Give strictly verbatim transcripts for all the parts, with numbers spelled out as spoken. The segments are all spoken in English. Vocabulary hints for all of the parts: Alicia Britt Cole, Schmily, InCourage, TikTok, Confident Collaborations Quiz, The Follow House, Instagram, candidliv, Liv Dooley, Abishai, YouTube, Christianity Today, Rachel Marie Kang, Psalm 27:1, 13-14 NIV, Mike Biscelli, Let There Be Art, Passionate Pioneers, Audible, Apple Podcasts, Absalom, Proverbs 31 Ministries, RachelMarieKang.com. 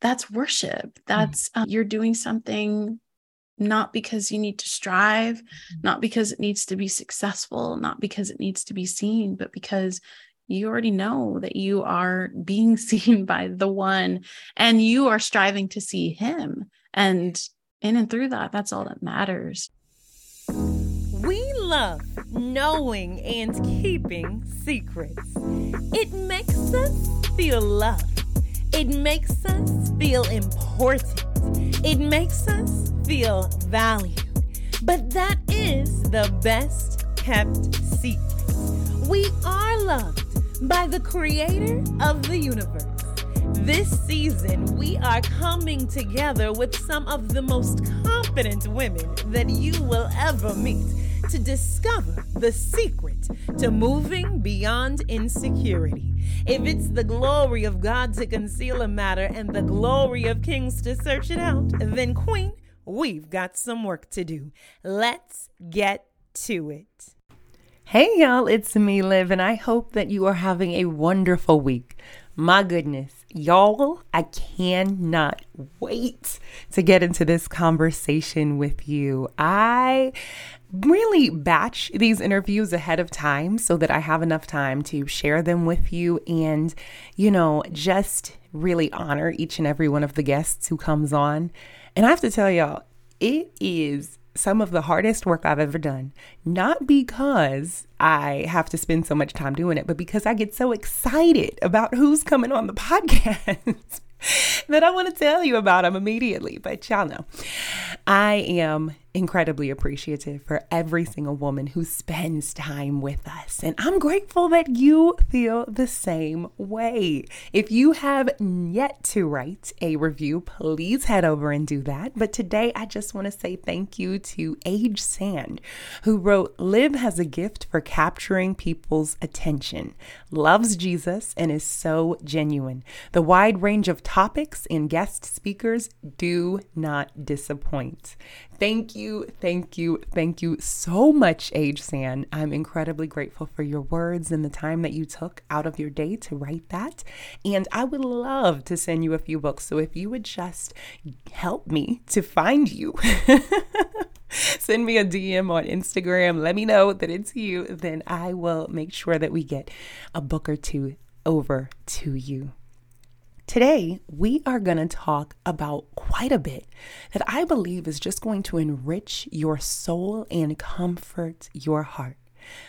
that's worship. That's um, you're doing something not because you need to strive, not because it needs to be successful, not because it needs to be seen, but because you already know that you are being seen by the one and you are striving to see him. And in and through that, that's all that matters. We love knowing and keeping secrets. It makes us feel loved. It makes us feel important. It makes us feel valued. But that is the best kept secret. We are loved by the creator of the universe. This season, we are coming together with some of the most confident women that you will ever meet to discover the secret to moving beyond insecurity. If it's the glory of God to conceal a matter and the glory of kings to search it out, then Queen, we've got some work to do. Let's get to it. Hey y'all, it's me, Liv, and I hope that you are having a wonderful week. My goodness, y'all, I cannot wait to get into this conversation with you. I really batch these interviews ahead of time so that I have enough time to share them with you and, you know, just really honor each and every one of the guests who comes on. And I have to tell y'all, it is some of the hardest work I've ever done, not because I have to spend so much time doing it, but because I get so excited about who's coming on the podcast that I want to tell you about them immediately. But y'all know, I am incredibly appreciative for every single woman who spends time with us. And I'm grateful that you feel the same way. If you have yet to write a review, please head over and do that. But today, I just want to say thank you to Age Sand, who wrote, Liv has a gift for capturing people's attention, loves Jesus, and is so genuine. The wide range of topics and guest speakers do not disappoint. Thank you, thank you, thank you so much, Age San. I'm incredibly grateful for your words and the time that you took out of your day to write that. And I would love to send you a few books. So if you would just help me to find you, send me a D M on Instagram, let me know that it's you, then I will make sure that we get a book or two over to you. Today, we are going to talk about quite a bit that I believe is just going to enrich your soul and comfort your heart.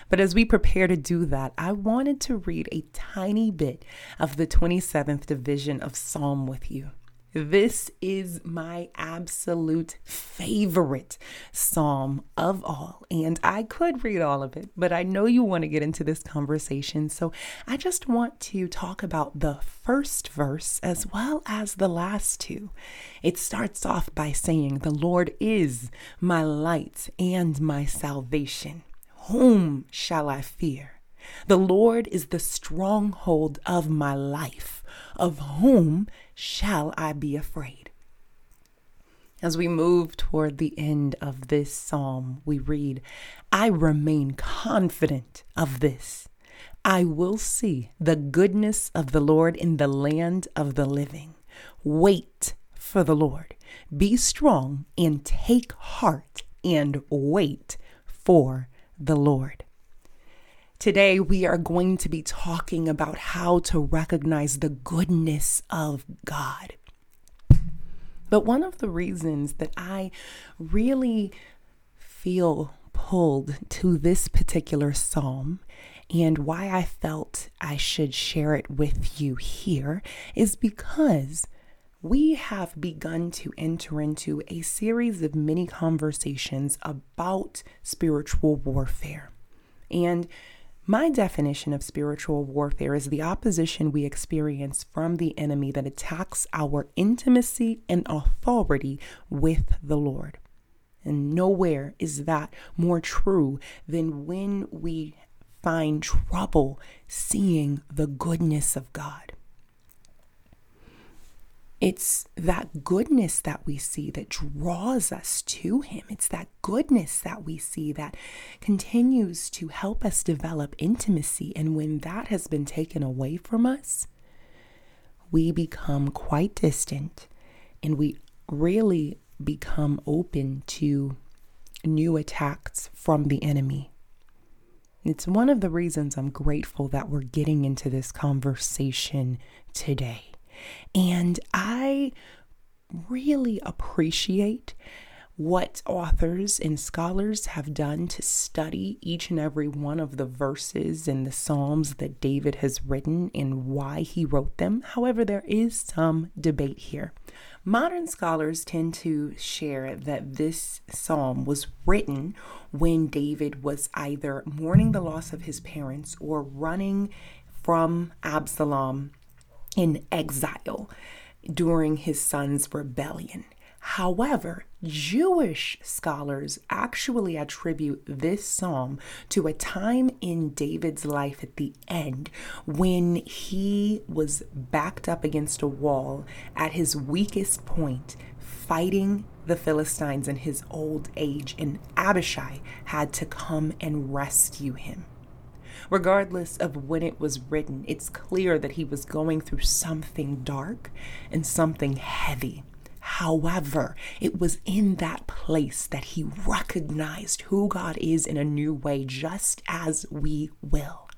But as we prepare to do that, I wanted to read a tiny bit of the twenty-seventh division of Psalm with you. This is my absolute favorite psalm of all, and I could read all of it, but I know you want to get into this conversation, so I just want to talk about the first verse as well as the last two. It starts off by saying, "The Lord is my light and my salvation. Whom shall I fear? The Lord is the stronghold of my life. Of whom shall I be afraid?" As we move toward the end of this psalm, we read, "I remain confident of this. I will see the goodness of the Lord in the land of the living. Wait for the Lord. Be strong and take heart and wait for the Lord." Today, we are going to be talking about how to recognize the goodness of God. But one of the reasons that I really feel pulled to this particular psalm and why I felt I should share it with you here is because we have begun to enter into a series of mini conversations about spiritual warfare. And my definition of spiritual warfare is the opposition we experience from the enemy that attacks our intimacy and authority with the Lord. And nowhere is that more true than when we find trouble seeing the goodness of God. It's that goodness that we see that draws us to him. It's that goodness that we see that continues to help us develop intimacy. And when that has been taken away from us, we become quite distant and we really become open to new attacks from the enemy. It's one of the reasons I'm grateful that we're getting into this conversation today. And I really appreciate what authors and scholars have done to study each and every one of the verses in the Psalms that David has written and why he wrote them. However, there is some debate here. Modern scholars tend to share that this psalm was written when David was either mourning the loss of his parents or running from Absalom in exile during his son's rebellion. However, Jewish scholars actually attribute this psalm to a time in David's life at the end when he was backed up against a wall at his weakest point, fighting the Philistines in his old age, and Abishai had to come and rescue him. Regardless of when it was written, it's clear that he was going through something dark and something heavy. However, it was in that place that he recognized who God is in a new way, just as we will.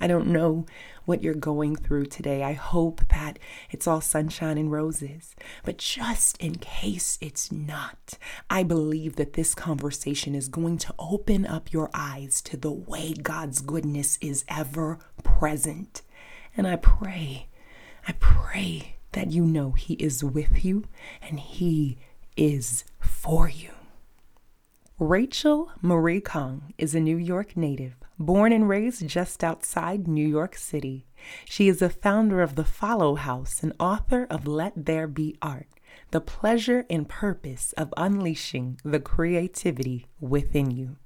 I don't know what you're going through today. I hope that it's all sunshine and roses. But just in case it's not, I believe that this conversation is going to open up your eyes to the way God's goodness is ever present. And I pray, I pray that you know He is with you and He is for you. Rachel Marie Kang is a New York native, born and raised just outside New York City. She is a founder of The Follow House and author of Let There Be Art, the pleasure and purpose of unleashing the creativity within you.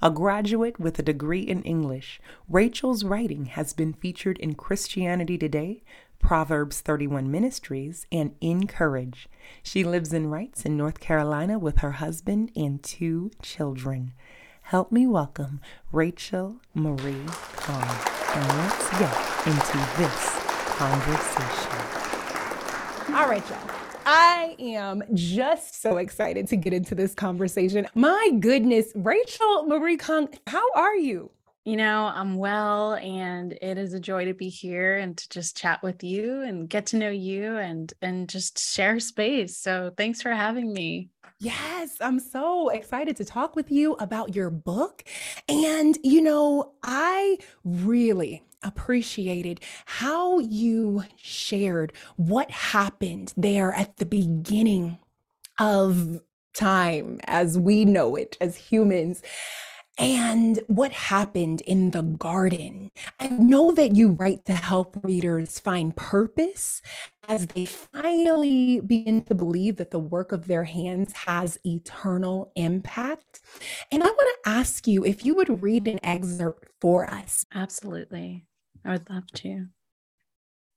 A graduate with a degree in English, Rachel's writing has been featured in Christianity Today, Proverbs thirty-one Ministries, and InCourage. She lives and writes in North Carolina with her husband and two children. Help me welcome Rachel Marie Kang. And let's get into this conversation. All right, y'all. I am just so excited to get into this conversation. My goodness, Rachel Marie Kang, how are you? You know, I'm well, and it is a joy to be here and to just chat with you and get to know you and and just share space. So thanks for having me. Yes, I'm so excited to talk with you about your book. And, you know, I really appreciated how you shared what happened there at the beginning of time as we know it as humans. And what happened in the garden. I know that you write to help readers find purpose as they finally begin to believe that the work of their hands has eternal impact. And I want to ask you if you would read an excerpt for us. Absolutely. I would love to.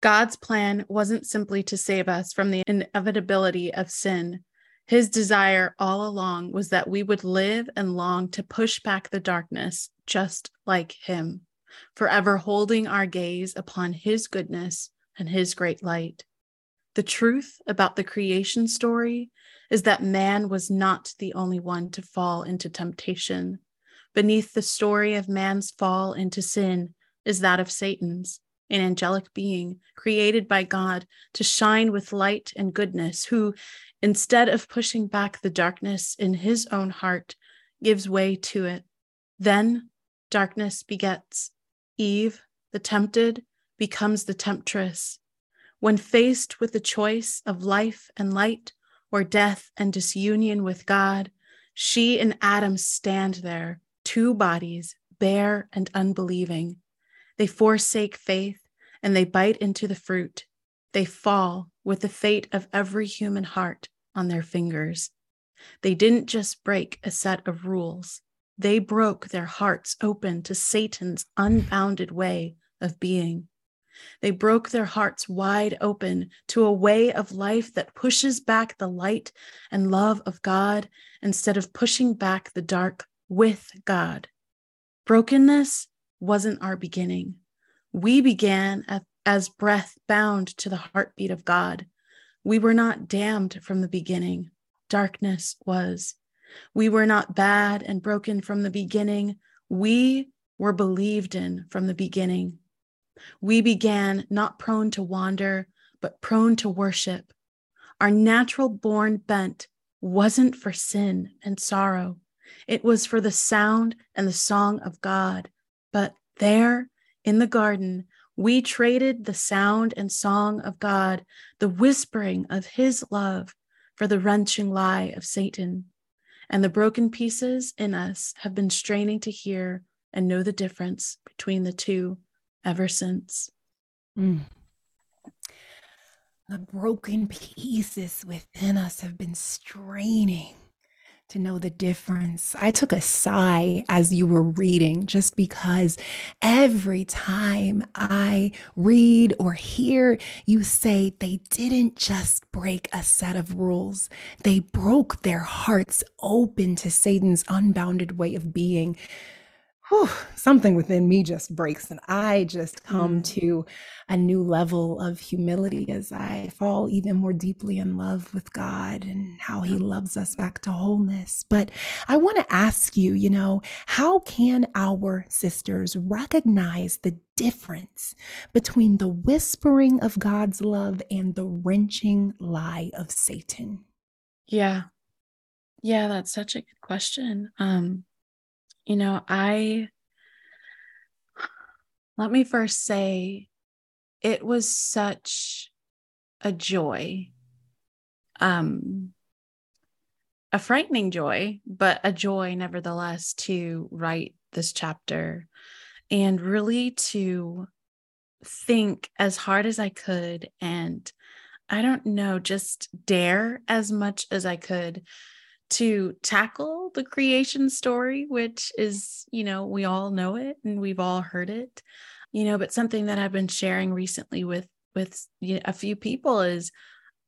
God's plan wasn't simply to save us from the inevitability of sin. His desire all along was that we would live and long to push back the darkness, just like him, forever holding our gaze upon his goodness and his great light. The truth about the creation story is that man was not the only one to fall into temptation. Beneath the story of man's fall into sin is that of Satan's, an angelic being created by God to shine with light and goodness, who, instead of pushing back the darkness in his own heart, gives way to it. Then darkness begets. Eve, the tempted, becomes the temptress. When faced with the choice of life and light or death and disunion with God, she and Adam stand there, two bodies, bare and unbelieving. They forsake faith and they bite into the fruit. They fall with the fate of every human heart on their fingers. They didn't just break a set of rules. They broke their hearts open to Satan's unbounded way of being. They broke their hearts wide open to a way of life that pushes back the light and love of God instead of pushing back the dark with God. Brokenness wasn't our beginning. We began at as breath bound to the heartbeat of God. We were not damned from the beginning. Darkness was. We were not bad and broken from the beginning. We were believed in from the beginning. We began not prone to wander, but prone to worship. Our natural born bent wasn't for sin and sorrow. It was for the sound and the song of God. But there in the garden, we traded the sound and song of God, the whispering of his love, for the wrenching lie of Satan. And the broken pieces in us have been straining to hear and know the difference between the two ever since. Mm. The broken pieces within us have been straining to know the difference. I took a sigh as you were reading, just because every time I read or hear you say, they didn't just break a set of rules. They broke their hearts open to Satan's unbounded way of being. Whew, something within me just breaks, and I just come to a new level of humility as I fall even more deeply in love with God and how he loves us back to wholeness. But I want to ask you, you know, how can our sisters recognize the difference between the whispering of God's love and the wrenching lie of Satan? Yeah. Yeah, that's such a good question. Um, You know, I, let me first say, it was such a joy, um, a frightening joy, but a joy nevertheless to write this chapter and really to think as hard as I could. And I don't know, just dare as much as I could to tackle the creation story, which is, you know, we all know it and we've all heard it, you know, but something that I've been sharing recently with, with you know, a few people is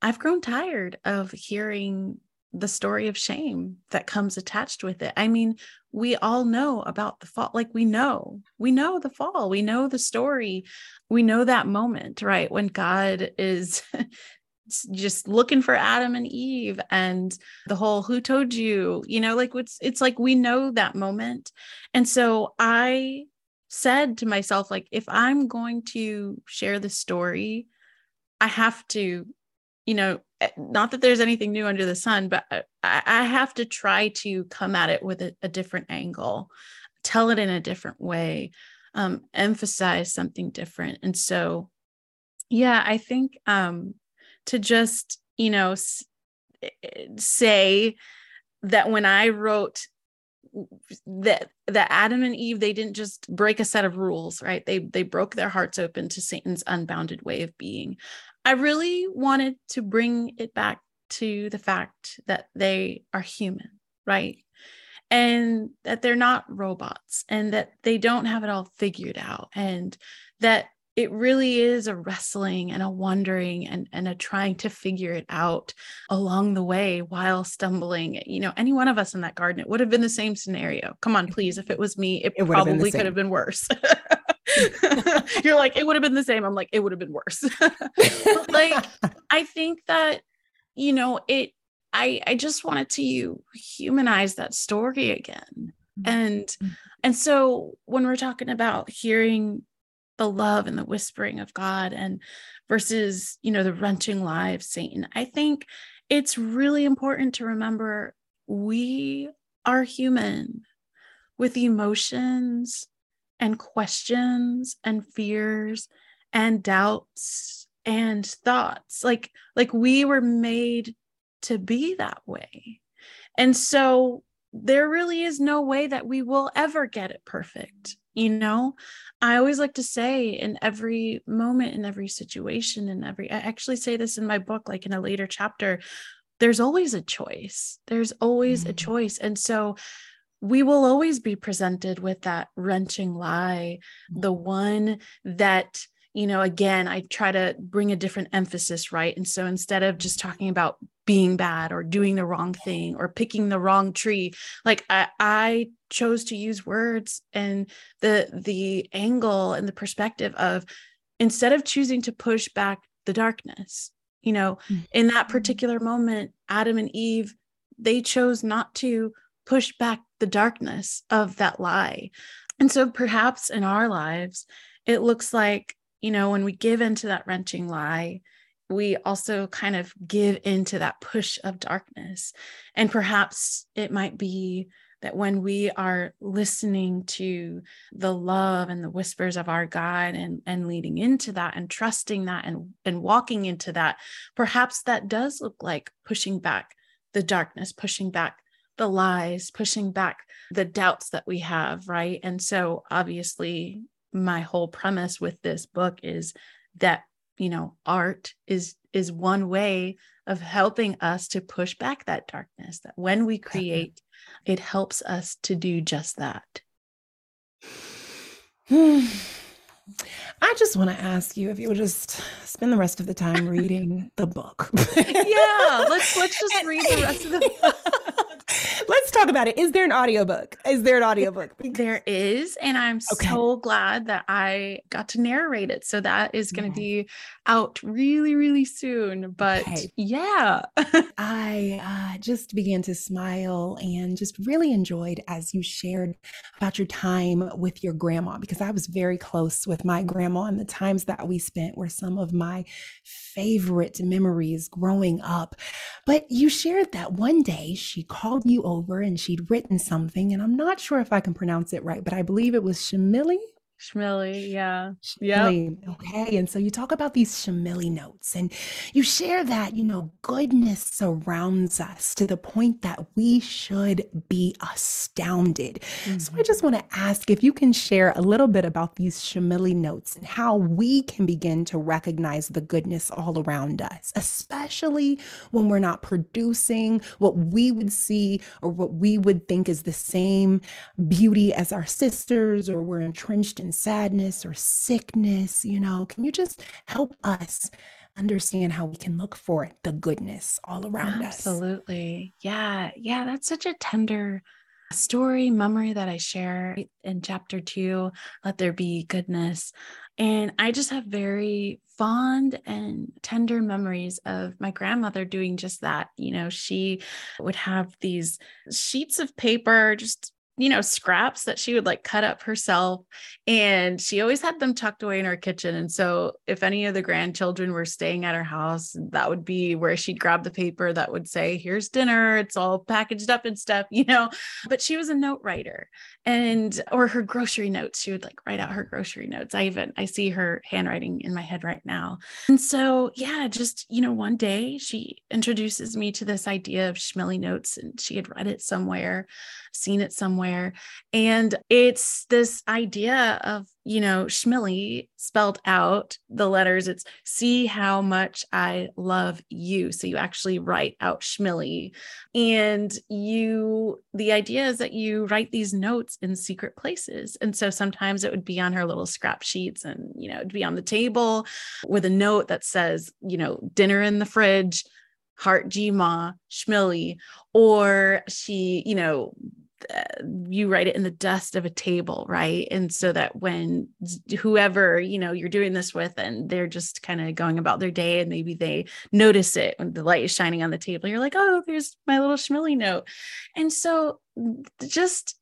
I've grown tired of hearing the story of shame that comes attached with it. I mean, we all know about the fall. Like we know, we know the fall, we know the story, we know that moment, right? When God is just looking for Adam and Eve and the whole, who told you, you know, like it's, it's like, we know that moment. And so I said to myself, like, if I'm going to share the story, I have to, you know, not that there's anything new under the sun, but I, I have to try to come at it with a, a different angle, tell it in a different way, um, emphasize something different. And so, yeah, I think, um, to just, you know, s- say that when I wrote that, that Adam and Eve, they didn't just break a set of rules, right? They, they broke their hearts open to Satan's unbounded way of being. I really wanted to bring it back to the fact that they are human, right? And that they're not robots and that they don't have it all figured out, and that it really is a wrestling and a wondering and, and a trying to figure it out along the way while stumbling. You know, any one of us in that garden, it would have been the same scenario. Come on, please. If it was me, it, it probably could have been worse. You're like, it would have been the same. I'm like, it would have been worse. But like, I think that, you know, it, I, I just wanted to humanize that story again. And, and so when we're talking about hearing the love and the whispering of God and versus, you know, the wrenching lie of Satan, I think it's really important to remember we are human with emotions and questions and fears and doubts and thoughts. Like, like we were made to be that way. And so there really is no way that we will ever get it perfect. You know, I always like to say in every moment, in every situation, in every, I actually say this in my book, like in a later chapter, there's always a choice. There's always mm-hmm. a choice. And so we will always be presented with that wrenching lie, mm-hmm. the one that, you know, again, I try to bring a different emphasis, right? And so instead of just talking about being bad or doing the wrong thing or picking the wrong tree, like I, I chose to use words and the, the angle and the perspective of instead of choosing to push back the darkness. You know, mm-hmm. in that particular moment, Adam and Eve, they chose not to push back the darkness of that lie. And so perhaps in our lives, it looks like, you know, when we give into that wrenching lie, we also kind of give into that push of darkness. And perhaps it might be that when we are listening to the love and the whispers of our God and, and leading into that and trusting that and, and walking into that, perhaps that does look like pushing back the darkness, pushing back the lies, pushing back the doubts that we have, right? And so obviously my whole premise with this book is that, you know, art is is one way of helping us to push back that darkness, that when we create, it helps us to do just that. Hmm. I just want to ask you if you would just spend the rest of the time reading the book. Yeah, let's let's just read the rest of the book. Let's talk about it. Is there an audiobook? Is there an audiobook? There is. And I'm okay. so glad that I got to narrate it. So that is going to yeah. be out really, really soon. But okay. yeah, I uh, just began to smile and just really enjoyed as you shared about your time with your grandma, because I was very close with my grandma, and the times that we spent were some of my favorite memories growing up. But you shared that one day she called you over and she'd written something, and I'm not sure if I can pronounce it right, but I believe it was Schmily. Schmily, yeah. Yeah. Okay. And so you talk about these Schmily notes, and you share that, you know, goodness surrounds us to the point that we should be astounded. Mm-hmm. So I just want to ask if you can share a little bit about these Schmily notes and how we can begin to recognize the goodness all around us, especially when we're not producing what we would see or what we would think is the same beauty as our sisters, or we're entrenched in sadness or sickness. You know, can you just help us understand how we can look for it, the goodness all around Absolutely. us? Absolutely. Yeah. Yeah. That's such a tender story, memory that I share in chapter two, Let There Be Goodness. And I just have very fond and tender memories of my grandmother doing just that. You know, she would have these sheets of paper, just you know, scraps that she would like cut up herself. And she always had them tucked away in her kitchen. And so if any of the grandchildren were staying at her house, that would be where she'd grab the paper that would say, here's dinner. It's all packaged up and stuff, you know, but she was a note writer, and, or her grocery notes. She would like write out her grocery notes. I even, I see her handwriting in my head right now. And so, yeah, just, you know, one day she introduces me to this idea of Schmily notes, and she had read it somewhere, seen it somewhere. And it's this idea of, you know, Schmily spelled out the letters. It's see how much I love you. So you actually write out Schmily, and you, the idea is that you write these notes in secret places. And so sometimes it would be on her little scrap sheets, and, you know, it'd be on the table with a note that says, you know, dinner in the fridge, heart G-ma, Schmily, or she, you know, you write it in the dust of a table, right? And so that when whoever, you know, you're doing this with, and they're just kind of going about their day, and maybe they notice it when the light is shining on the table, you're like, oh, there's my little Schmily note. And so just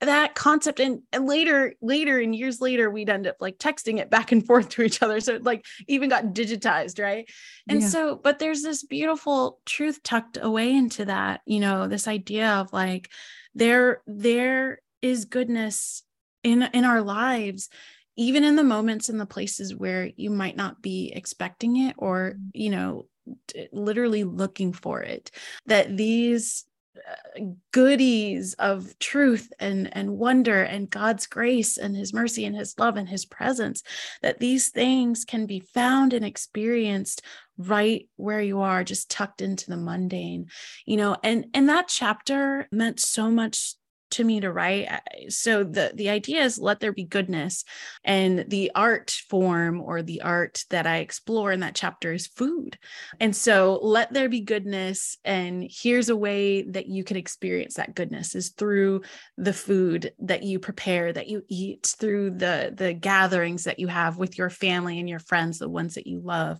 that concept. And, and later, later and years later, we'd end up like texting it back and forth to each other. So it like even got digitized. Right. And yeah. so, but there's this beautiful truth tucked away into that, you know, this idea of like, There, there is goodness in, in our lives, even in the moments and the places where you might not be expecting it, or, you know, t- literally looking for it, that these uh, goodies of truth and, and wonder and God's grace and his mercy and his love and his presence, that these things can be found and experienced right where you are, just tucked into the mundane, you know, and, and that chapter meant so much to me to write. So the, the idea is let there be goodness. And the art form or the art that I explore in that chapter is food. And so let there be goodness. And here's a way that you can experience that goodness is through the food that you prepare, that you eat, through the, the gatherings that you have with your family and your friends, the ones that you love.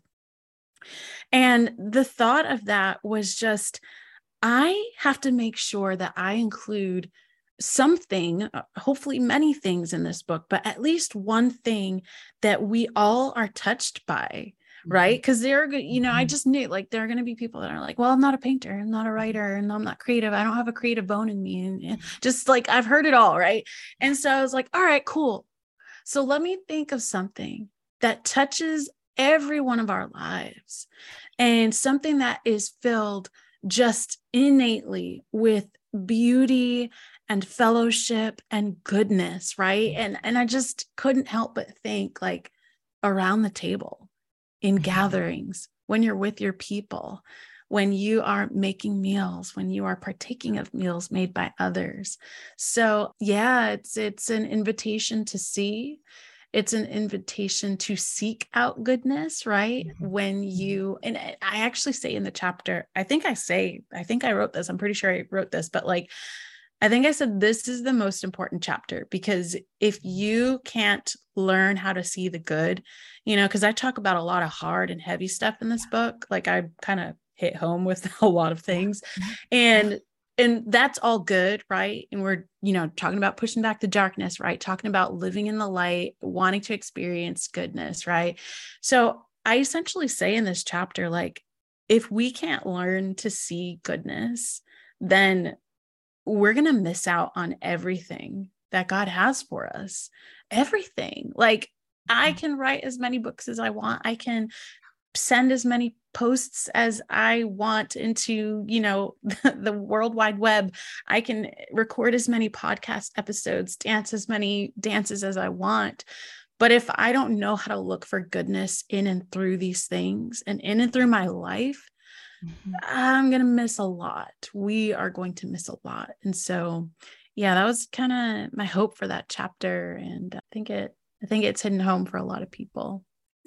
And the thought of that was just, I have to make sure that I include something, hopefully many things in this book, but at least one thing that we all are touched by, right? Because there are, you know, I just knew like there are going to be people that are like, well, I'm not a painter, I'm not a writer, and I'm not creative. I don't have a creative bone in me. And just like, I've heard it all, right? And so I was like, all right, cool. So let me think of something that touches every one of our lives and something that is filled just innately with beauty and fellowship and goodness, right? And and I just couldn't help but think like around the table, in gatherings, when you're with your people, when you are making meals, when you are partaking of meals made by others. So yeah, it's it's an invitation to see. It's an invitation to seek out goodness, right? When you, and I actually say in the chapter, I think I say, I think I wrote this, I'm pretty sure I wrote this, but like, I think I said, this is the most important chapter because if you can't learn how to see the good, you know, because I talk about a lot of hard and heavy stuff in this book. Like I kind of hit home with a lot of things and And that's all good, right? And we're, you know, talking about pushing back the darkness, right? Talking about living in the light, wanting to experience goodness, right? So I essentially say in this chapter, like, if we can't learn to see goodness, then we're going to miss out on everything that God has for us. Everything. Like, I can write as many books as I want. I can send as many posts as I want into, you know, the, the world wide web. I can record as many podcast episodes, dance as many dances as I want. But if I don't know how to look for goodness in and through these things and in and through my life, mm-hmm. I'm going to miss a lot. We are going to miss a lot. And so, yeah, that was kind of my hope for that chapter. And I think it, I think it's hidden home for a lot of people.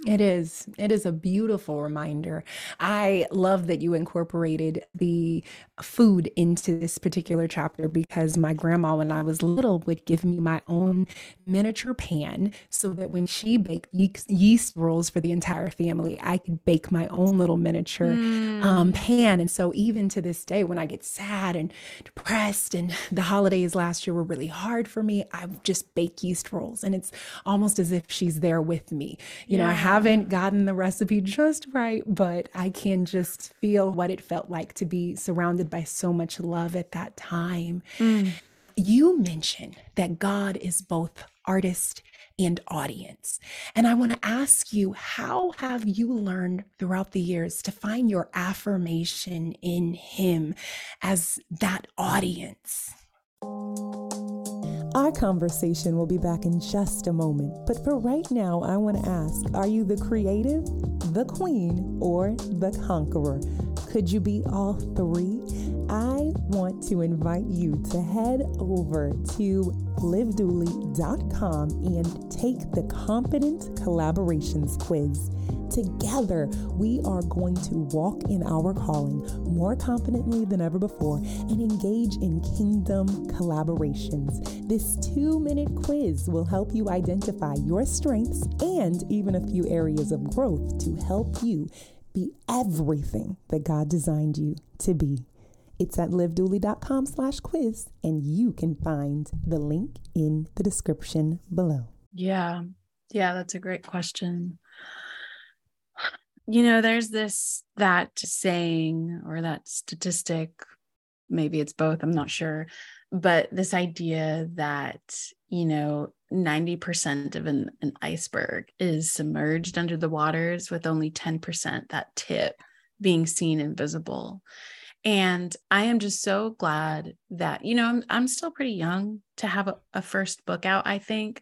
It is. It is a beautiful reminder. I love that you incorporated the food into this particular chapter because my grandma, when I was little, would give me my own miniature pan so that when she baked yeast rolls for the entire family, I could bake my own little miniature mm. um, pan. And so even to this day, when I get sad and depressed and the holidays last year were really hard for me, I just bake yeast rolls. And it's almost as if she's there with me. You yeah. know, I have haven't gotten the recipe just right, but I can just feel what it felt like to be surrounded by so much love at that time. Mm. You mentioned that God is both artist and audience. And I want to ask you, how have you learned throughout the years to find your affirmation in Him as that audience? Our conversation will be back in just a moment, but for right now, I want to ask, are you the creative, the queen, or the conqueror? Could you be all three? I want to invite you to head over to liv dooley dot com and take the Confident Collaborations Quiz. Together, we are going to walk in our calling more confidently than ever before and engage in kingdom collaborations. This two-minute quiz will help you identify your strengths and even a few areas of growth to help you be everything that God designed you to be. It's at livdooley.com slash quiz, and you can find the link in the description below. Yeah, yeah, that's a great question. You know, there's this, that saying or that statistic, maybe it's both, I'm not sure, but this idea that, you know, ninety percent of an, an iceberg is submerged under the waters with only ten percent, that tip being seen and visible. And I am just so glad that, you know, I'm, I'm still pretty young to have a, a first book out, I think,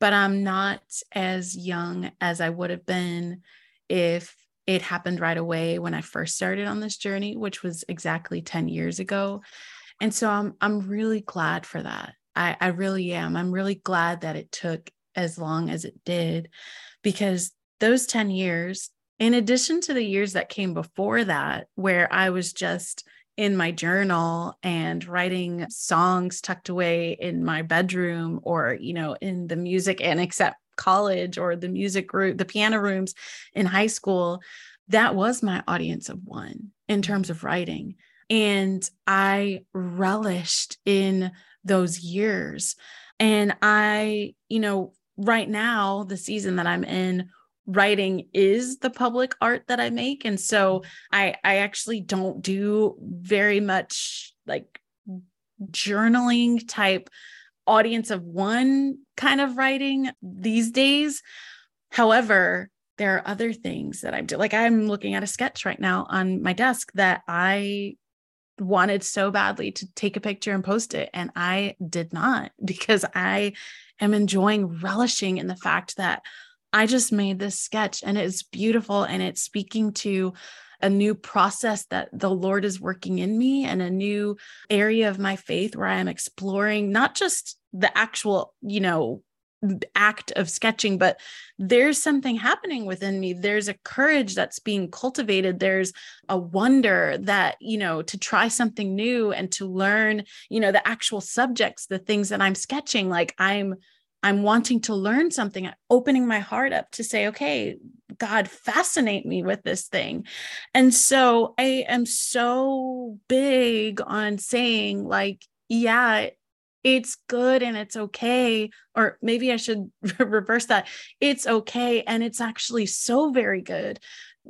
but I'm not as young as I would have been if it happened right away when I first started on this journey, which was exactly ten years ago. And so I'm, I'm really glad for that. I, I really am. I'm really glad that it took as long as it did, because those ten years, in addition to the years that came before that, where I was just in my journal and writing songs tucked away in my bedroom, or, you know, in the music annex at college, or the music room, the piano rooms in high school, that was my audience of one in terms of writing. And I relished in those years. And I, you know, right now, the season that I'm in, writing is the public art that I make. And so I, I actually don't do very much like journaling type audience of one kind of writing these days. However, there are other things that I'm doing. Like, I'm looking at a sketch right now on my desk that I wanted so badly to take a picture and post it. And I did not, because I am enjoying relishing in the fact that I just made this sketch, and it's beautiful, and it's speaking to a new process that the Lord is working in me, and a new area of my faith where I am exploring not just the actual, you know, act of sketching, but there's something happening within me. There's a courage that's being cultivated. There's a wonder that, you know, to try something new and to learn, you know, the actual subjects, the things that I'm sketching, like I'm I'm wanting to learn something, opening my heart up to say, okay, God, fascinate me with this thing. And so I am so big on saying, like, yeah, it's good and it's okay. Or maybe I should reverse that. It's okay. And it's actually so very good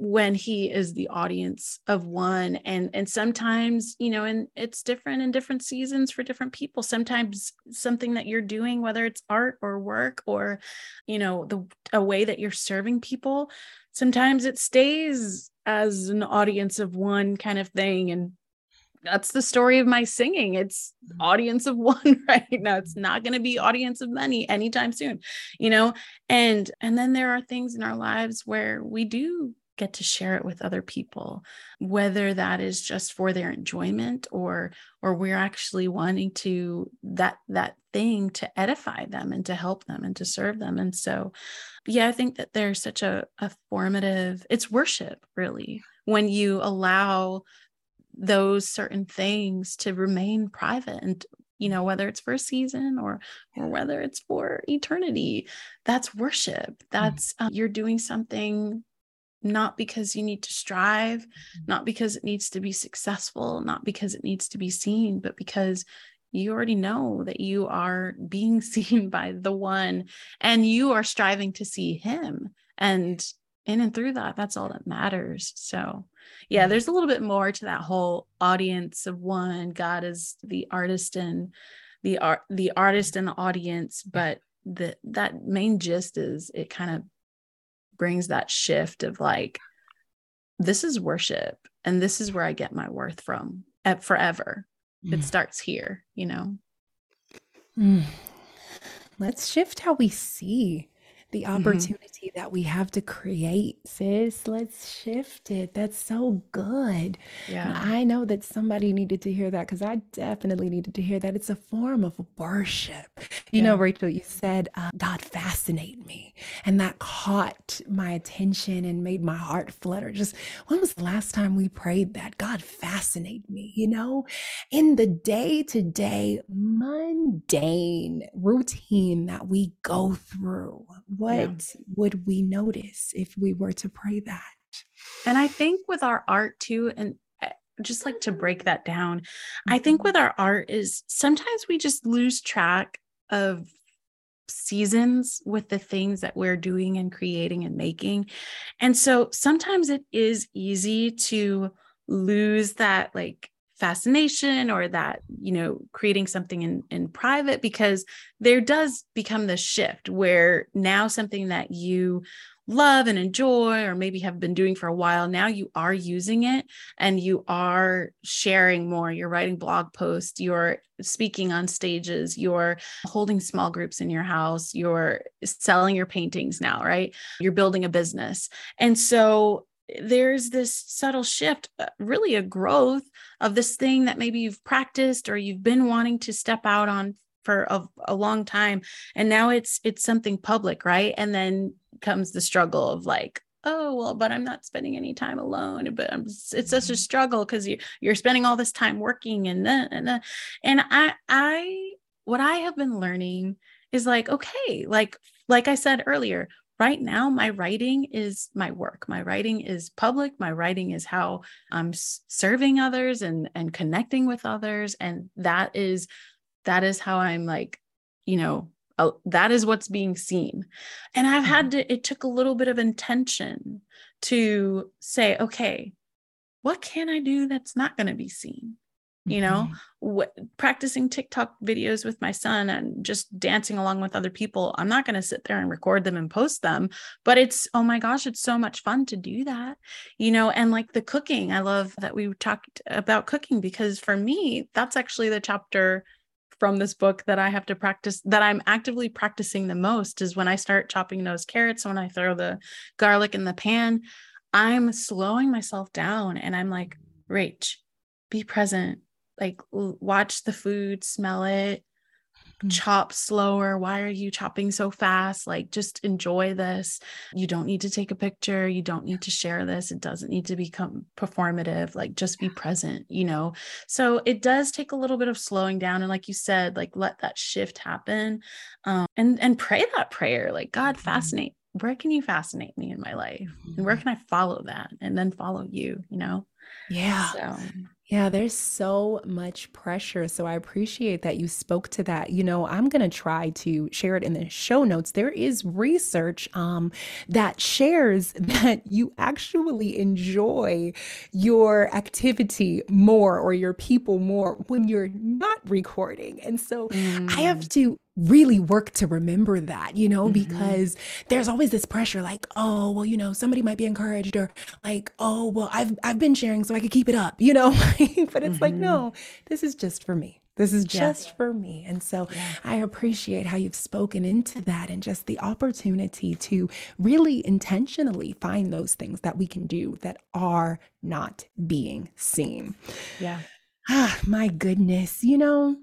when he is the audience of one. And, and sometimes, you know, and it's different in different seasons for different people. Sometimes something that you're doing, whether it's art or work, or, you know, the a way that you're serving people, sometimes it stays as an audience of one kind of thing. And that's the story of my singing. It's audience of one right now. It's not going to be audience of many anytime soon, you know? And, and then there are things in our lives where we do get to share it with other people, whether that is just for their enjoyment, or or we're actually wanting to that that thing to edify them and to help them and to serve them. And so, yeah, I think that there's such a, a formative, it's worship really, when you allow those certain things to remain private, and, you know, whether it's for a season or, or whether it's for eternity, that's worship. That's um, you're doing something not because you need to strive, not because it needs to be successful, not because it needs to be seen, but because you already know that you are being seen by the one, and you are striving to see him. And in and through that, that's all that matters. So yeah, there's a little bit more to that whole audience of one. God is the artist and the art, the artist and the audience. But the, that main gist is it kind of brings that shift of like, this is worship, and this is where I get my worth from at forever. Mm. It starts here, you know. Mm. Let's shift how we see the opportunity mm-hmm. that we have to create, sis. Let's shift it. That's so good. Yeah. And I know that somebody needed to hear that, because I definitely needed to hear that. It's a form of worship. You yeah. know, Rachel, you said, uh, God, fascinate me. And that caught my attention and made my heart flutter. Just when was the last time we prayed that? God, fascinate me, you know? In the day-to-day, mundane routine that we go through, what yeah. would we notice if we were to pray that? And I think with our art too, and just like to break that down, I think with our art is sometimes we just lose track of seasons with the things that we're doing and creating and making. And so sometimes it is easy to lose that like fascination, or that, you know, creating something in, in private, because there does become this shift where now something that you love and enjoy, or maybe have been doing for a while, now you are using it and you are sharing more. You're writing blog posts, you're speaking on stages, you're holding small groups in your house, you're selling your paintings now, right? You're building a business. And so there's this subtle shift, really a growth of this thing that maybe you've practiced or you've been wanting to step out on for a, a long time. And now it's, it's something public, right? And then comes the struggle of like, oh, well, but I'm not spending any time alone, but I'm, it's such a struggle because you, you're spending all this time working and then, and then, and I, I, what I have been learning is like, okay, like, like I said earlier, right now, my writing is my work. My writing is public. My writing is how I'm serving others and, and connecting with others. And that is, that is how I'm like, you know, uh, that is what's being seen. And I've had to, it took a little bit of intention to say, okay, what can I do that's not going to be seen? You know, what, practicing TikTok videos with my son and just dancing along with other people. I'm not going to sit there and record them and post them, but it's, oh my gosh, it's so much fun to do that, you know, and like the cooking. I love that we talked about cooking because for me, that's actually the chapter from this book that I have to practice, that I'm actively practicing the most, is when I start chopping those carrots, when I throw the garlic in the pan, I'm slowing myself down and I'm like, Rach, be present. Like watch the food, smell it, mm-hmm. chop slower. Why are you chopping so fast? Like just enjoy this. You don't need to take a picture. You don't need to share this. It doesn't need to become performative. Like just be present, you know? So it does take a little bit of slowing down. And like you said, like let that shift happen um, and, and pray that prayer. Like God, fascinate, where can you fascinate me in my life? And where can I follow that? And then follow you, you know? Yeah. So. Yeah, there's so much pressure. So I appreciate that you spoke to that. You know, I'm going to try to share it in the show notes. There is research um, that shares that you actually enjoy your activity more or your people more when you're not recording. And so mm. I have to really work to remember that, you know, mm-hmm. because there's always this pressure like, oh, well, you know, somebody might be encouraged, or like, oh, well, I've I've been sharing so I could keep it up, you know, but it's mm-hmm. like, no, this is just for me. This is just yeah. for me. And so yeah. I appreciate how you've spoken into that and just the opportunity to really intentionally find those things that we can do that are not being seen. Yeah. Ah, my goodness. You know,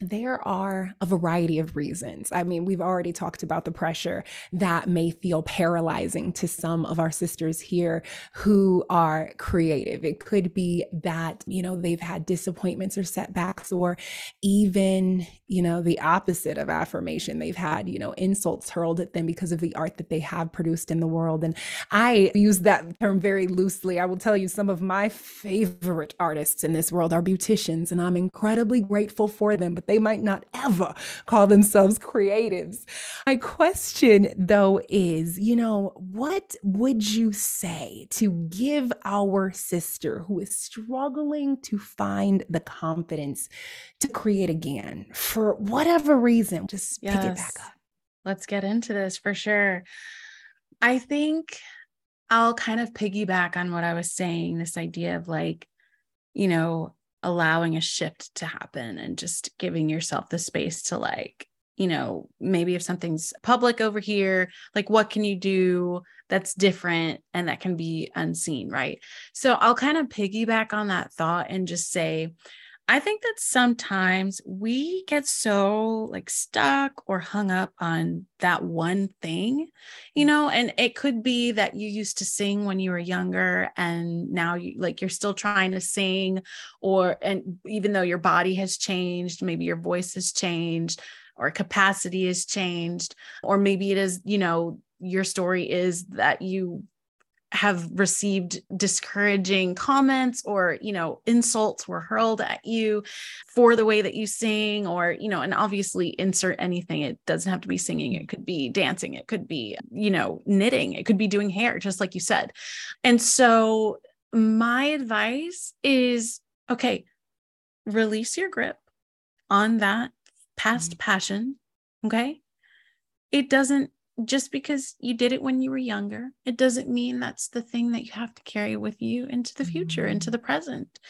there are a variety of reasons. I mean, we've already talked about the pressure that may feel paralyzing to some of our sisters here who are creative. It could be that, you know, they've had disappointments or setbacks, or even, you know, the opposite of affirmation. They've had, you know, insults hurled at them because of the art that they have produced in the world. And I use that term very loosely. I will tell you, some of my favorite artists in this world are beauticians, and I'm incredibly grateful for them, but they might not ever call themselves creatives. My question, though, is, you know, what would you say to give our sister who is struggling to find the confidence to create again for whatever reason? Just yes. pick it back up. Let's get into this for sure. I think I'll kind of piggyback on what I was saying, this idea of like, you know, allowing a shift to happen and just giving yourself the space to like, you know, maybe if something's public over here, like what can you do that's different and that can be unseen, right? So I'll kind of piggyback on that thought and just say, I think that sometimes we get so like stuck or hung up on that one thing, you know, and it could be that you used to sing when you were younger and now you like, you're still trying to sing, or, and even though your body has changed, maybe your voice has changed or capacity has changed, or maybe it is, you know, your story is that you have received discouraging comments or, you know, insults were hurled at you for the way that you sing, or, you know, and obviously insert anything. It doesn't have to be singing. It could be dancing. It could be, you know, knitting. It could be doing hair, just like you said. And so my advice is, okay, release your grip on that past mm-hmm. passion. Okay. It doesn't, just because you did it when you were younger, it doesn't mean that's the thing that you have to carry with you into the future, into the present,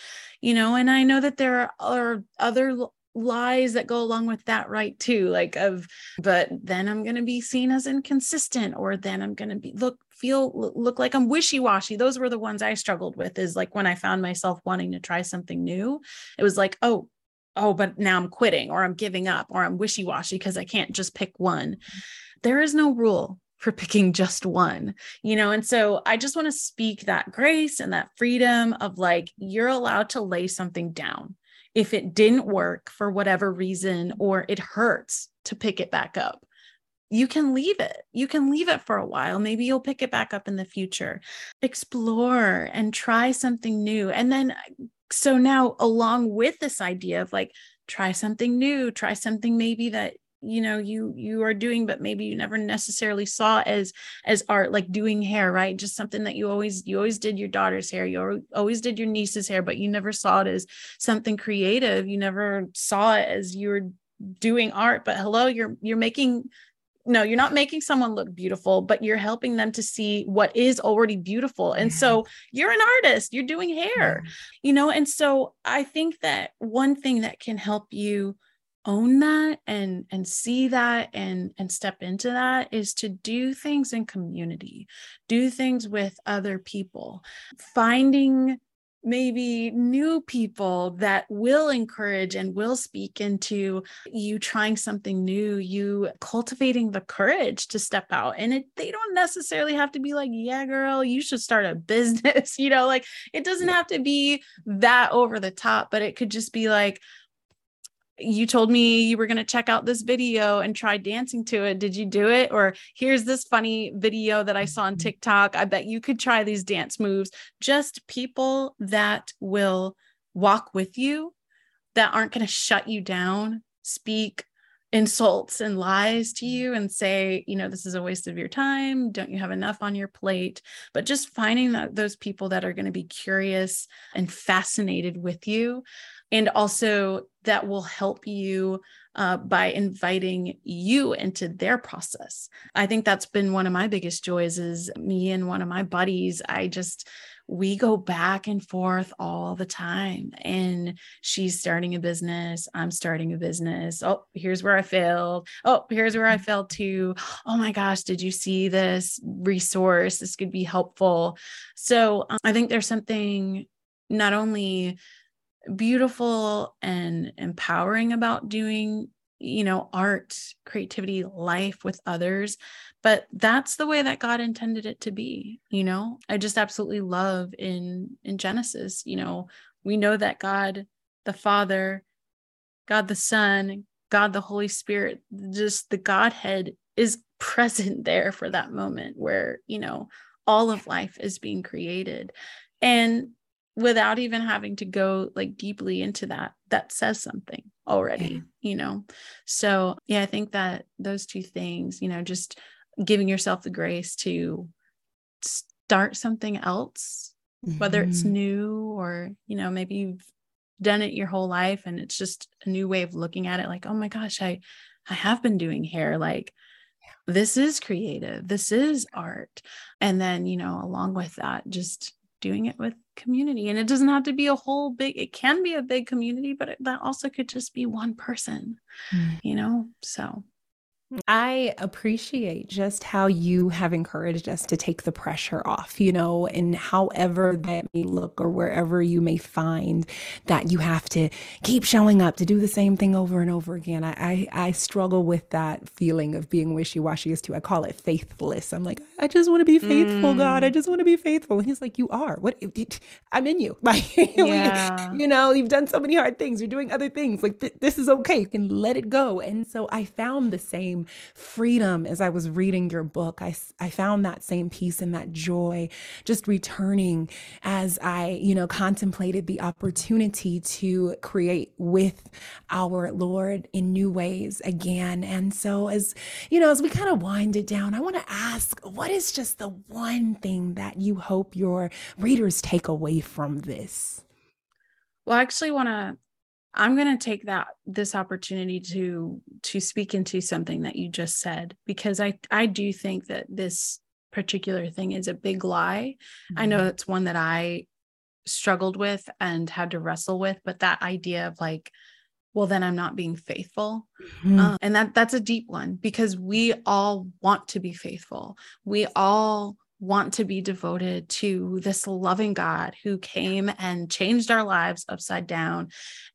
you know? And I know that there are other lies that go along with that, right? Too, like of, but then I'm going to be seen as inconsistent, or then I'm going to be look, feel, look like I'm wishy-washy. Those were the ones I struggled with, is like when I found myself wanting to try something new, it was like, oh, oh, but now I'm quitting, or I'm giving up, or I'm wishy-washy because I can't just pick one. There is no rule for picking just one, you know? And so I just want to speak that grace and that freedom of like, you're allowed to lay something down if it didn't work for whatever reason, or it hurts to pick it back up. You can leave it. You can leave it for a while. Maybe you'll pick it back up in the future. Explore and try something new. And then, so now along with this idea of like, try something new, try something maybe that you know, you, you are doing, but maybe you never necessarily saw as, as art, like doing hair, right? Just something that you always, you always did your daughter's hair. You always did your niece's hair, but you never saw it as something creative. You never saw it as you were doing art, but hello, you're, you're making, no, you're not making someone look beautiful, but you're helping them to see what is already beautiful. And so you're an artist, you're doing hair, you know? And so I think that one thing that can help you own that and, and see that and, and step into that is to do things in community, do things with other people, finding maybe new people that will encourage and will speak into you trying something new, you cultivating the courage to step out. And it, they don't necessarily have to be like, yeah, girl, you should start a business. You know, like it doesn't have to be that over the top, but it could just be like, you told me you were going to check out this video and try dancing to it. Did you do it? Or here's this funny video that I saw on TikTok. I bet you could try these dance moves. Just people that will walk with you, that aren't going to shut you down, speak insults and lies to you and say, you know, this is a waste of your time. Don't you have enough on your plate? But just finding that those people that are going to be curious and fascinated with you. And also that will help you uh, by inviting you into their process. I think that's been one of my biggest joys is me and one of my buddies. I just, we go back and forth all the time, and she's starting a business. I'm starting a business. Oh, here's where I failed. Oh, here's where I failed too. Oh my gosh, did you see this resource? This could be helpful. So um, I think there's something not only beautiful and empowering about doing, you know, art, creativity, life with others. But that's the way that God intended it to be. You know, I just absolutely love in, in Genesis, you know, we know that God, the Father, God, the Son, God, the Holy Spirit, just the Godhead is present there for that moment where, you know, all of life is being created. And without even having to go like deeply into that, that says something already, yeah. You know? So yeah, I think that those two things, you know, just giving yourself the grace to start something else, mm-hmm. whether it's new or, you know, maybe you've done it your whole life and it's just a new way of looking at it. Like, oh my gosh, I, I have been doing hair. Like, yeah. This is creative. This is art. And then, you know, along with that, just doing it with community. And it doesn't have to be a whole big, it can be a big community, but it, that also could just be one person, mm. you know? So I appreciate just how you have encouraged us to take the pressure off, you know, and however that may look or wherever you may find that you have to keep showing up to do the same thing over and over again. I, I, I struggle with that feeling of being wishy-washy as too. I call it faithless. I'm like, I just want to be faithful, mm. God. I just want to be faithful. And he's like, you are. What? I'm in you. Like, yeah. You know, you've done so many hard things. You're doing other things. Like th- this is okay. You can let it go. And so I found the same freedom as I was reading your book. I, I found that same peace and that joy just returning as I, you know, contemplated the opportunity to create with our Lord in new ways again. And so as, you know, as we kind of wind it down, I want to ask, what is just the one thing that you hope your readers take away from this? Well, I actually want to I'm going to take that, this opportunity to, to speak into something that you just said, because I, I do think that this particular thing is a big lie. Mm-hmm. I know it's one that I struggled with and had to wrestle with, but that idea of like, well, then I'm not being faithful. Mm-hmm. Um, and that that's a deep one, because we all want to be faithful. We all want to be devoted to this loving God who came and changed our lives upside down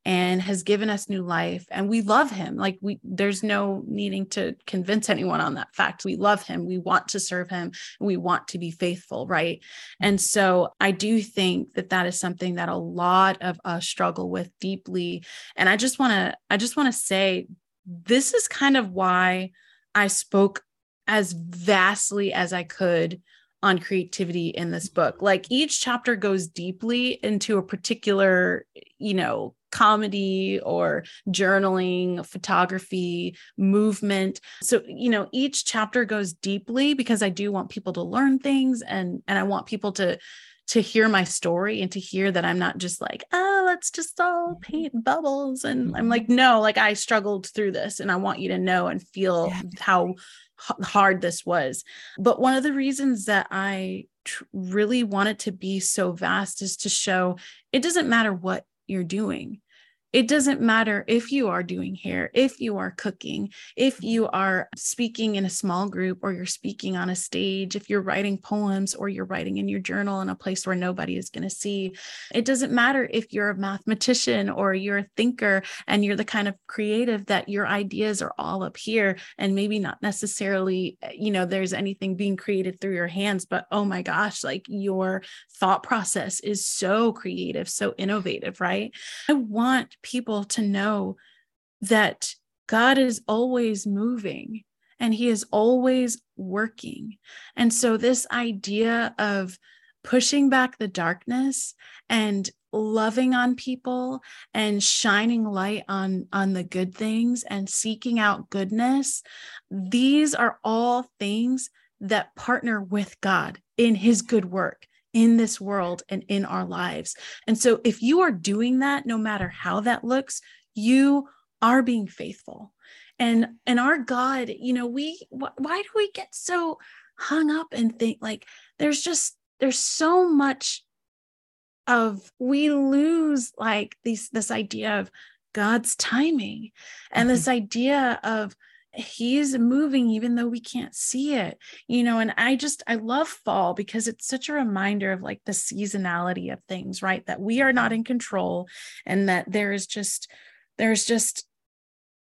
and has given us new life. And we love him. Like we, there's no needing to convince anyone on that fact. We love him. We want to serve him. We want to be faithful. Right. And so I do think that that is something that a lot of us struggle with deeply. And I just want to, I just want to say, this is kind of why I spoke as vastly as I could on creativity in this book. Like each chapter goes deeply into a particular, you know, comedy or journaling, photography, movement. So, you know, each chapter goes deeply because I do want people to learn things, and, and I want people to, to hear my story and to hear that I'm not just like, oh, let's just all paint bubbles. And I'm like, no, like I struggled through this and I want you to know and feel yeah. how hard this was. But one of the reasons that I tr- really want it to be so vast is to show it doesn't matter what you're doing. It doesn't matter if you are doing hair, if you are cooking, if you are speaking in a small group or you're speaking on a stage, if you're writing poems or you're writing in your journal in a place where nobody is going to see. It doesn't matter if you're a mathematician or you're a thinker and you're the kind of creative that your ideas are all up here and maybe not necessarily, you know, there's anything being created through your hands, but oh my gosh, like your thought process is so creative, so innovative, right? I want people to know that God is always moving and he is always working. And so this idea of pushing back the darkness and loving on people and shining light on, on the good things and seeking out goodness, these are all things that partner with God in his good work in this world and in our lives. And so if you are doing that, no matter how that looks, you are being faithful. And, and our God, you know, we, wh- why do we get so hung up and think like, there's just, there's so much of, we lose like these, this idea of God's timing and mm-hmm. this idea of, he's moving even though we can't see it, you know, and I just, I love fall because it's such a reminder of like the seasonality of things, right? That we are not in control and that there is just, there's just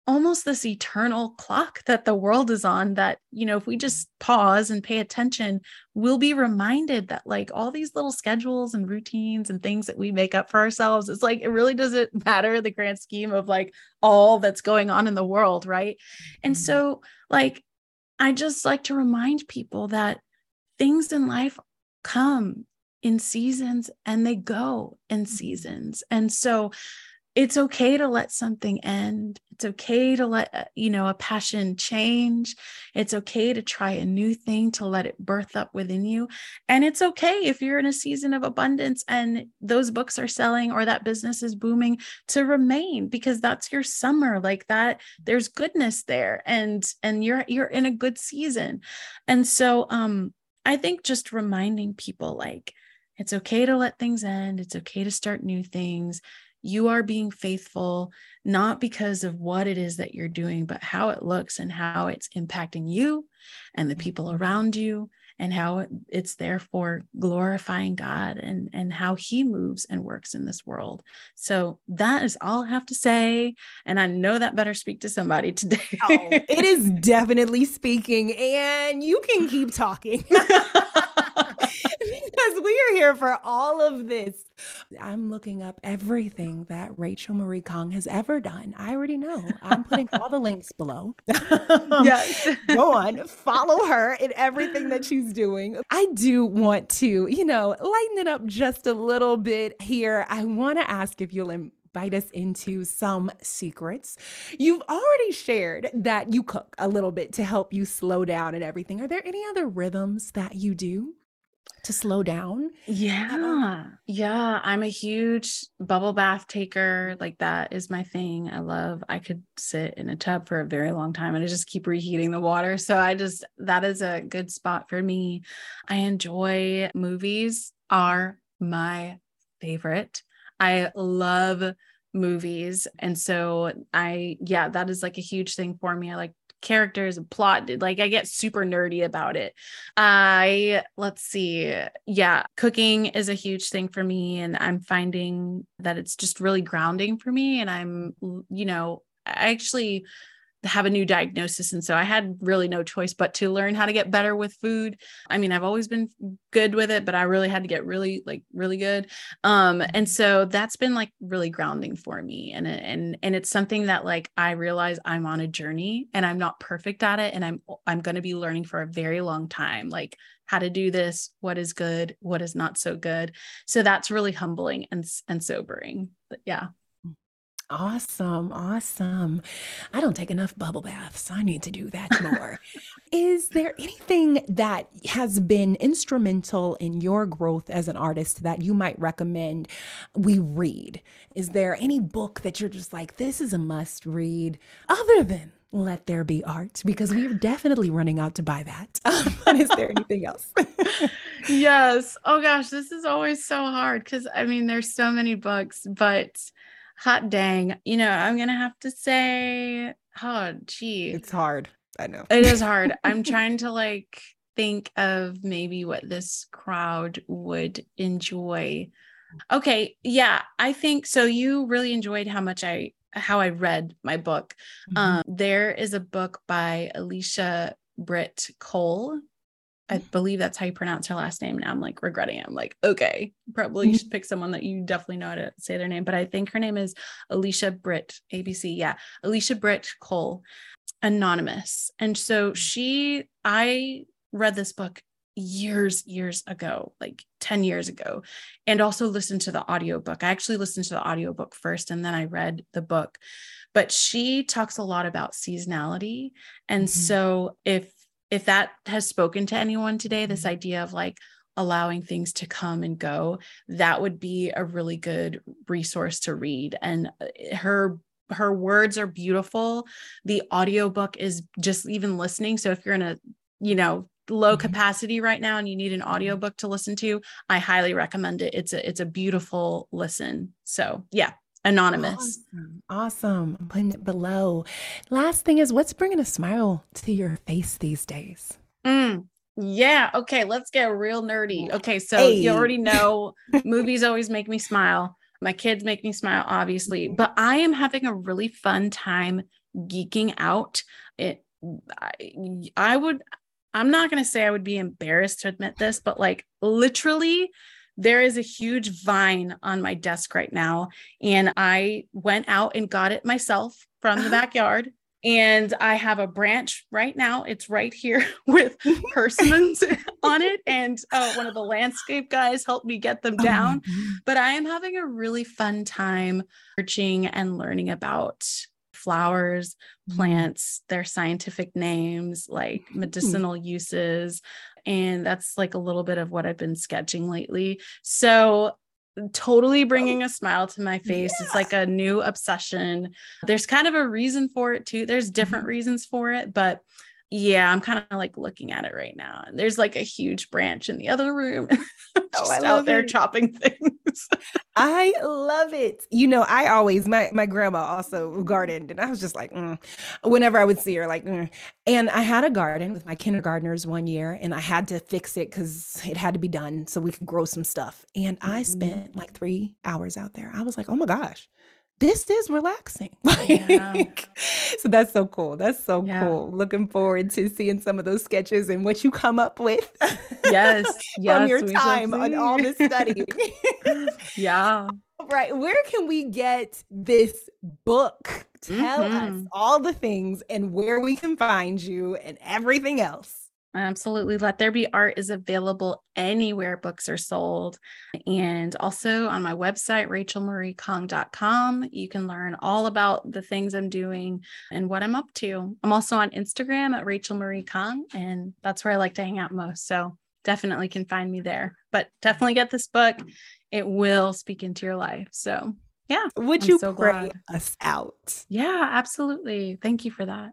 almost this eternal clock that the world is on that, you know, if we just pause and pay attention, we'll be reminded that like all these little schedules and routines and things that we make up for ourselves, it's like, it really doesn't matter the grand scheme of like all that's going on in the world. Right. And so like, I just like to remind people that things in life come in seasons and they go in seasons. And so it's okay to let something end. It's okay to let, you know, a passion change. It's okay to try a new thing, to let it birth up within you. And it's okay if you're in a season of abundance and those books are selling or that business is booming to remain, because that's your summer like that. There's goodness there and, and you're, you're in a good season. And so um, I think just reminding people like, it's okay to let things end. It's okay to start new things. You are being faithful, not because of what it is that you're doing, but how it looks and how it's impacting you and the people around you and how it's therefore glorifying God and, and how he moves and works in this world. So that is all I have to say. And I know that better speak to somebody today. Oh, it is definitely speaking, and you can keep talking. Because we are here for all of this. I'm looking up everything that Rachel Marie Kang has ever done. I already know. I'm putting all the links below. Yes. Go on, follow her in everything that she's doing. I do want to, you know, lighten it up just a little bit here. I want to ask if you'll invite us into some secrets. You've already shared that you cook a little bit to help you slow down and everything. Are there any other rhythms that you do to slow down? Yeah. Yeah. I'm a huge bubble bath taker. Like that is my thing. I love, I could sit in a tub for a very long time and I just keep reheating the water. So I just, that is a good spot for me. I enjoy movies are my favorite. I love movies. And so I, yeah, that is like a huge thing for me. I like characters and plot. Like I get super nerdy about it. I, let's see. Yeah. Cooking is a huge thing for me. And I'm finding that it's just really grounding for me. And I'm, you know, I actually have a new diagnosis. And so I had really no choice but to learn how to get better with food. I mean, I've always been good with it, but I really had to get really, like really good. Um, and so that's been like really grounding for me. And, and, and it's something that like, I realize I'm on a journey and I'm not perfect at it. And I'm, I'm going to be learning for a very long time, like how to do this, what is good, what is not so good. So that's really humbling and, and sobering, but yeah. Awesome. Awesome. I don't take enough bubble baths. I need to do that more. Is there anything that has been instrumental in your growth as an artist that you might recommend we read? Is there any book that you're just like, this is a must read other than Let There Be Art? Because we're definitely running out to buy that. Um, but is there anything else? Yes. Oh gosh, this is always so hard. Cause I mean, there's so many books, but hot dang. You know, I'm going to have to say, oh, gee. It's hard. I know. It is hard. I'm trying to like think of maybe what this crowd would enjoy. Okay. Yeah. I think so. You really enjoyed how much I, how I read my book. Mm-hmm. Um, there is a book by Alicia Britt Cole. I believe that's how you pronounce her last name. Now I'm like regretting it. I'm like, okay, probably you should pick someone that you definitely know how to say their name. But I think her name is Alicia Britt, A B C. Yeah. Alicia Britt Cole, anonymous. And so she, I read this book years, years ago, like ten years ago, and also listened to the audiobook. I actually listened to the audiobook first, and then I read the book, but she talks a lot about seasonality. And mm-hmm. so if, If that has spoken to anyone today, this idea of like allowing things to come and go, that would be a really good resource to read. And her, her words are beautiful. The audiobook is just even listening. So if you're in a, you know, low capacity right now and you need an audiobook to listen to, I highly recommend it. It's a, it's a beautiful listen. So yeah. Anonymous. Awesome. Awesome. I'm putting it below. Last thing is, what's bringing a smile to your face these days? Mm, yeah. Okay. Let's get real nerdy. Okay. So hey. You already know movies always make me smile. My kids make me smile, obviously, but I am having a really fun time geeking out. It, I, I would, I'm not going to say I would be embarrassed to admit this, but like literally there is a huge vine on my desk right now. And I went out and got it myself from the backyard. And I have a branch right now. It's right here with persimmons on it. And uh, one of the landscape guys helped me get them down. Oh, but I am having a really fun time searching and learning about flowers, plants, their scientific names, like medicinal uses. And that's like a little bit of what I've been sketching lately. So totally bringing a smile to my face. Yeah. It's like a new obsession. There's kind of a reason for it too. There's different reasons for it, but yeah, I'm kind of like looking at it right now. And there's like a huge branch in the other room. Just oh, I love out there it. Chopping things. I love it. You know, I always, my, my grandma also gardened, and I was just like, mm. whenever I would see her, like, mm. and I had a garden with my kindergartners one year, and I had to fix it because it had to be done so we could grow some stuff. And I spent like three hours out there. I was like, oh my gosh, this is relaxing. Yeah. So that's so cool. That's so yeah. cool. Looking forward to seeing some of those sketches and what you come up with. Yes. From yes, your time on all this study. Yeah. All right. Where can we get this book? Tell mm-hmm. us all the things and where we can find you and everything else. Absolutely. Let There Be Art is available anywhere books are sold. And also on my website, Rachel Marie Kang dot com, you can learn all about the things I'm doing and what I'm up to. I'm also on Instagram at Rachel Marie Kang, and that's where I like to hang out most. So definitely can find me there, but definitely get this book. It will speak into your life. So yeah. Would I'm you so pray glad. Us out? Yeah, absolutely. Thank you for that.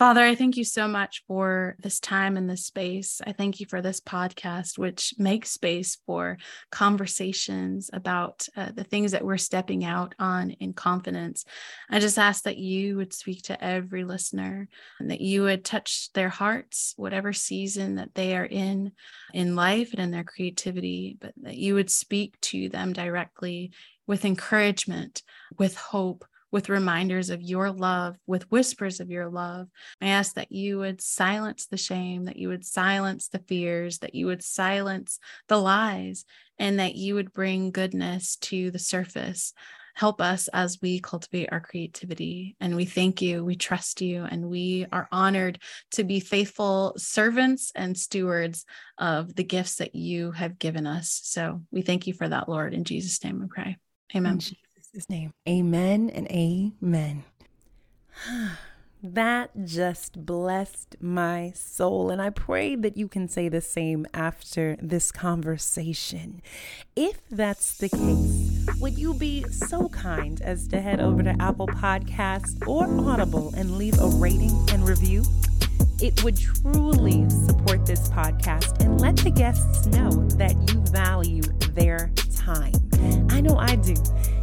Father, I thank you so much for this time and this space. I thank you for this podcast, which makes space for conversations about uh, the things that we're stepping out on in confidence. I just ask that you would speak to every listener and that you would touch their hearts, whatever season that they are in, in life and in their creativity, but that you would speak to them directly with encouragement, with hope, with reminders of your love, with whispers of your love. I ask that you would silence the shame, that you would silence the fears, that you would silence the lies, and that you would bring goodness to the surface. Help us as we cultivate our creativity. And we thank you, we trust you, and we are honored to be faithful servants and stewards of the gifts that you have given us. So we thank you for that, Lord. In Jesus' name we pray. Amen. Amen. His name. Amen and amen. That just blessed my soul. And I pray that you can say the same after this conversation. If that's the case, would you be so kind as to head over to Apple Podcasts or Audible and leave a rating and review? It would truly support this podcast and let the guests know that you value their time. I know I do.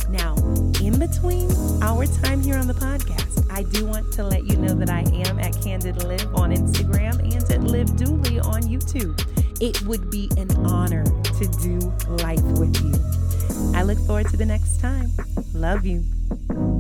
Now, in between our time here on the podcast, I do want to let you know that I am at candidliv on Instagram and at livdooley on YouTube. It would be an honor to do life with you. I look forward to the next time. Love you.